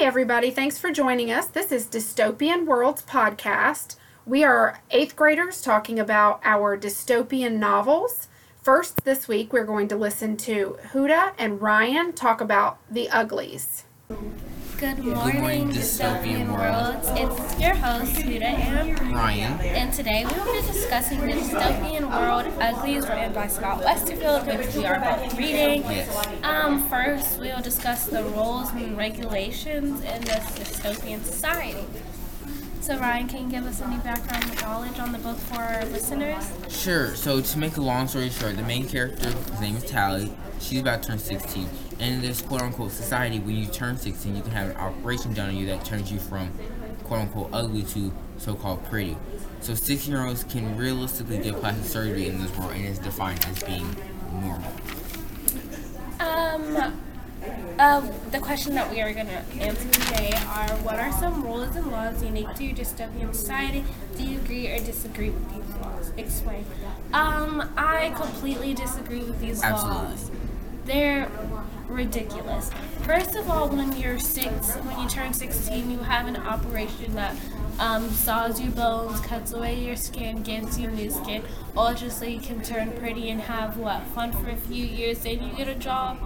Hey everybody, thanks for joining us. This is Dystopian Worlds Podcast. We are 8th graders talking about our dystopian novels. First this week we're going to listen to Huda and Ryan talk about The Uglies. Good morning, Dystopian Worlds. It's your hosts, Huda and Ryan. And today we will be discussing the dystopian world, Uglies, written by Scott Westerfeld, which we are both reading. First, we will discuss the rules and regulations in this dystopian society. So Ryan, can you give us any background knowledge on the book for our listeners? Sure. So to make a long story short, the main character, his name is Tally. She's about to turn 16. And in this quote-unquote society, when you turn 16, you can have an operation done on you that turns you from quote-unquote ugly to so-called pretty. So 16-year-olds can realistically get plastic surgery in this world and is defined as being normal. The question that we are going to answer today are, what are some rules and laws unique to dystopian society? Do you agree or disagree with these laws? Explain. I completely disagree with these laws. They're ridiculous. First of all, when you turn 16, you have an operation that saws your bones, cuts away your skin, gives you new skin, all just so you can turn pretty and have fun for a few years, then you get a job.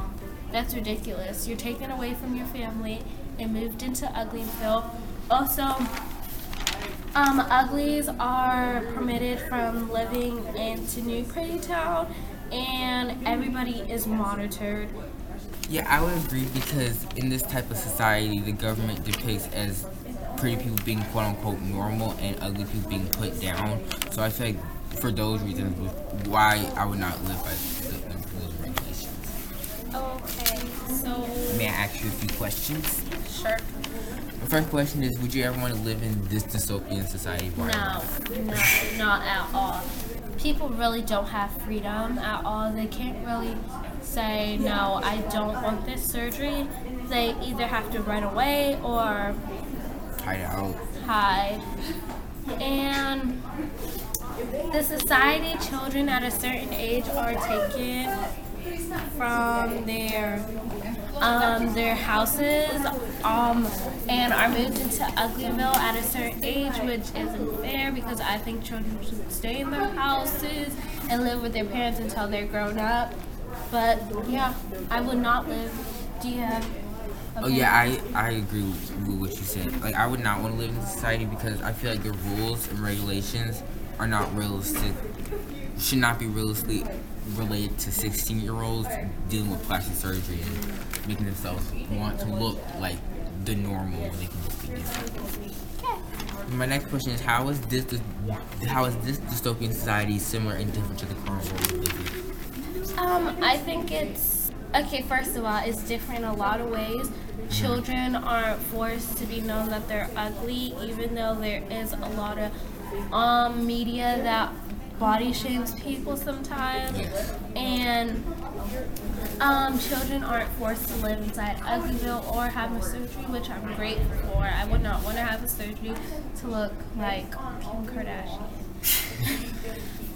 That's ridiculous. You're taken away from your family and moved into Uglyville. Also, Uglies are permitted from living into New Pretty Town, and everybody is monitored. Yeah, I would agree, because in this type of society, the government depicts as pretty people being quote-unquote normal and ugly people being put down. So I feel like for those reasons, why I would not live by those regulations. Okay, so... May I ask you a few questions? Sure. The first question is, would you ever want to live in this dystopian society? No, not at all. People really don't have freedom at all. They can't really say, no, I don't want this surgery. They either have to run away or... Hide. And... the society, children at a certain age are taken from their houses and are moved into Uglyville at a certain age, which isn't fair, because I think children should stay in their houses and live with their parents until they're grown up. But yeah, I would not live. Do you have opinion? Oh yeah, I agree with what you said. Like, I would not want to live in society because I feel like the rules and regulations are not realistic, should not be realistically related to 16-year-olds dealing with plastic surgery and making themselves want to look like the normal when they can just be different. My next question is, how is this dystopian society similar and different to the current world we live in? I think it's okay. First of all, it's different in a lot of ways. Children aren't forced to be known that they're ugly, even though there is a lot of media that body shames people sometimes, and children aren't forced to live inside Uglyville or have a surgery, which I'm grateful for. I would not want to have a surgery to look like Kim Kardashian.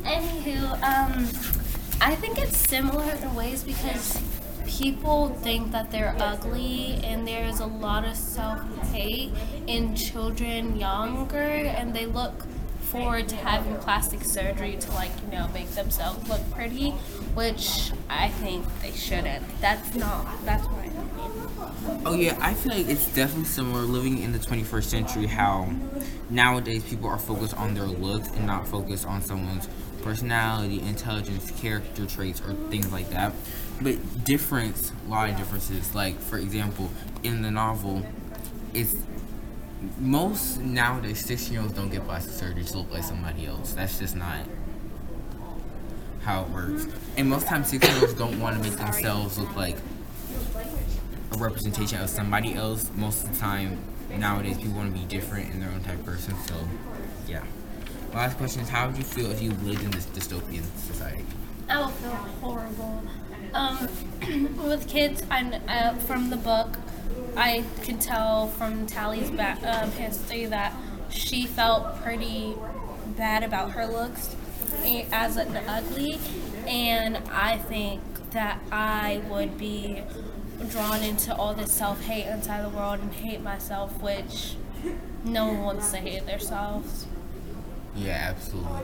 Anywho, I think it's similar in ways because people think that they're ugly, and there is a lot of self-hate in children younger, and they look forward to having plastic surgery to, like, you know, make themselves look pretty, which I think they shouldn't. That's my opinion. Oh yeah, I feel like it's definitely similar living in the 21st century, how nowadays people are focused on their looks and not focused on someone's personality, intelligence, character traits, or things like that. But a lot of differences, like for example, in the novel, it's most nowadays 16-year-olds don't get plastic surgery to look like somebody else. That's just not how it works. And most times 16-year-olds don't want to make themselves look like a representation of somebody else. Most of the time nowadays people want to be different in their own type of person. So yeah. My last question is, how would you feel if you lived in this dystopian society? I would feel horrible. With kids, I'm from the book, I can tell from Tally's history that she felt pretty bad about her looks as an ugly, and I think that I would be drawn into all this self-hate inside the world and hate myself, which no one wants to hate themselves. Yeah, absolutely.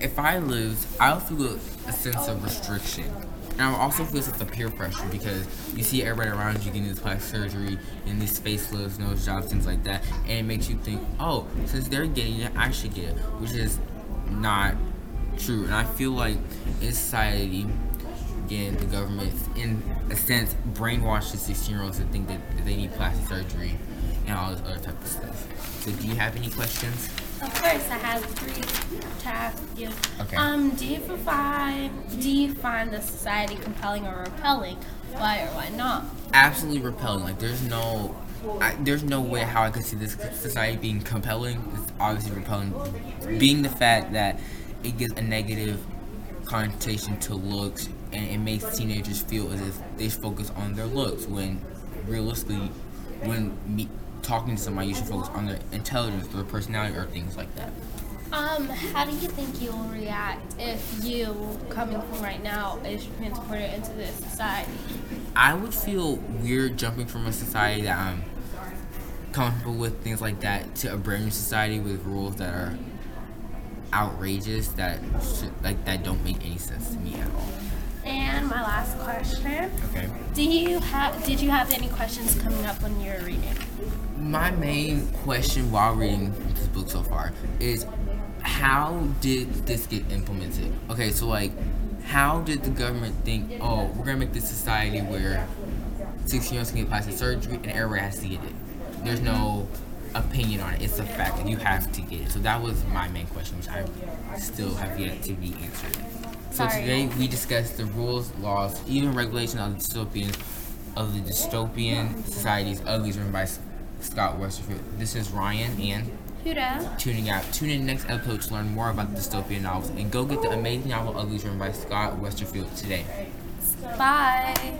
If I lose, I'll feel a sense of restriction. And I also feel a sense of peer pressure because you see everybody around you getting this plastic surgery and these facelifts, nose jobs, things like that. And it makes you think, oh, since they're getting it, I should get it, which is not true. And I feel like in society, again, the government, in a sense, brainwashes 16-year-olds to think that they need plastic surgery and all this other type of stuff. So do you have any questions? Of course, I have three to ask you. Okay. Do you find the society compelling or repelling? Why or why not? Absolutely repelling. Like, there's no way how I could see this society being compelling. It's obviously repelling, being the fact that it gives a negative connotation to looks, and it makes teenagers feel as if they focus on their looks when realistically, talking to somebody, you should focus on their intelligence, their personality, or things like that. How do you think you'll react if you, coming from right now, is transported into this society? I would feel weird jumping from a society that I'm comfortable with, things like that, to a brand new society with rules that are outrageous, that don't make any sense to me at all. And my last question. Okay. Did you have any questions coming up when you were reading? My main question while reading this book so far is, how did this get implemented? Okay, so how did the government think, oh, we're gonna make this society where 16-year-olds can get plastic surgery and everybody has to get it? There's no opinion on it. It's a fact, and you have to get it. So that was my main question, which I still have yet to be answered. So today we discussed the rules, laws, even regulations of the dystopian society's Uglies, written by Scott Westerfeld. This is Ryan and Huda tuning out. Tune in next episode to learn more about the dystopian novels, and go get the amazing novel Uglies, written by Scott Westerfeld today. Bye.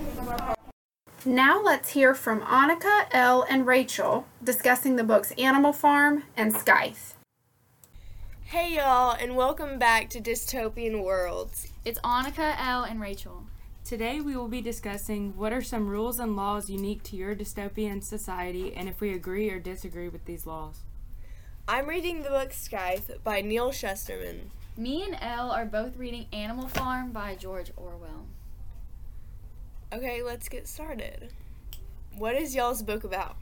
Now let's hear from Annika, Elle, and Rachel discussing the books Animal Farm and Scythe. Hey y'all, and welcome back to Dystopian Worlds. It's Annika, Elle, and Rachel. Today we will be discussing what are some rules and laws unique to your dystopian society, and if we agree or disagree with these laws. I'm reading the book Scythe by Neil Shusterman. Me and Elle are both reading Animal Farm by George Orwell. Okay, let's get started. What is y'all's book about?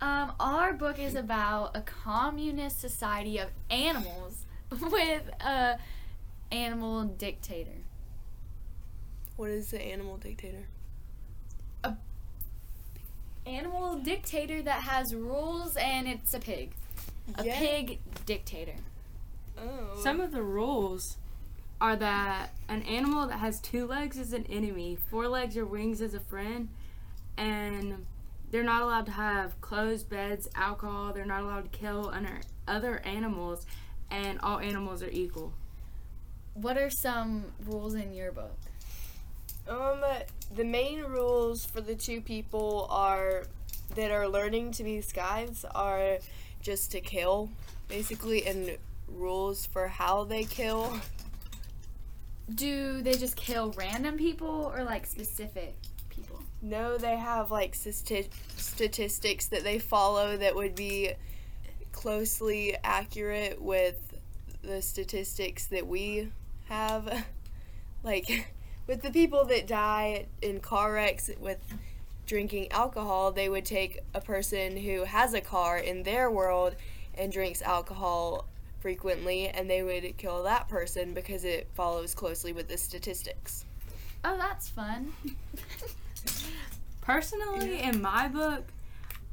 Our book is about a communist society of animals with an animal dictator. What is the animal dictator? An animal dictator that has rules, and it's a pig. Pig dictator. Oh. Some of the rules are that an animal that has 2 legs is an enemy, 4 legs or wings is a friend, and they're not allowed to have clothes, beds, alcohol. They're not allowed to kill other animals, and all animals are equal. What are some rules in your book? The main rules for the 2 people that are learning to be scythes are just to kill, basically, and rules for how they kill. Do they just kill random people or specific people? No, they have statistics that they follow that would be closely accurate with the statistics that we have. With the people that die in car wrecks with drinking alcohol, they would take a person who has a car in their world and drinks alcohol frequently, and they would kill that person because it follows closely with the statistics. Oh, that's fun. Personally, in my book,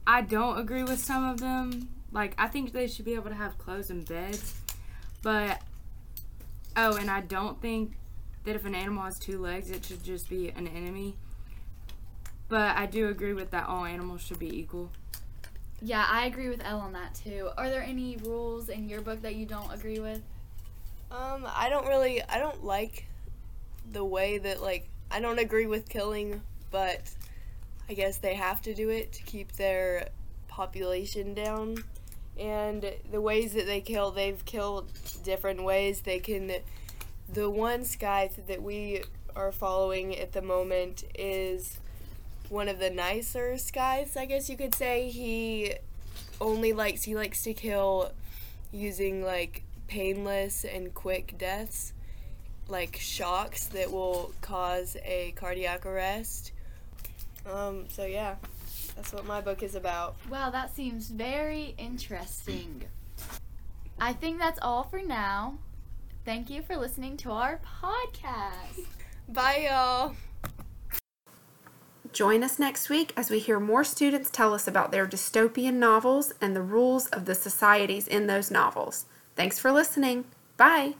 I don't agree with some of them. I think they should be able to have clothes and beds, but and I don't think that if an animal has 2 legs, it should just be an enemy. But I do agree with that all animals should be equal. Yeah, I agree with Elle on that, too. Are there any rules in your book that you don't agree with? I don't like the way that, I don't agree with killing, but I guess they have to do it to keep their population down. And the ways that they kill, they've killed different ways. The one scythe that we are following at the moment is one of the nicer Scythes, I guess you could say. He likes to kill using, like, painless and quick deaths, like shocks that will cause a cardiac arrest. So yeah, that's what my book is about. Wow, that seems very interesting. I think that's all for now. Thank you for listening to our podcast. Bye, y'all. Join us next week as we hear more students tell us about their dystopian novels and the rules of the societies in those novels. Thanks for listening. Bye.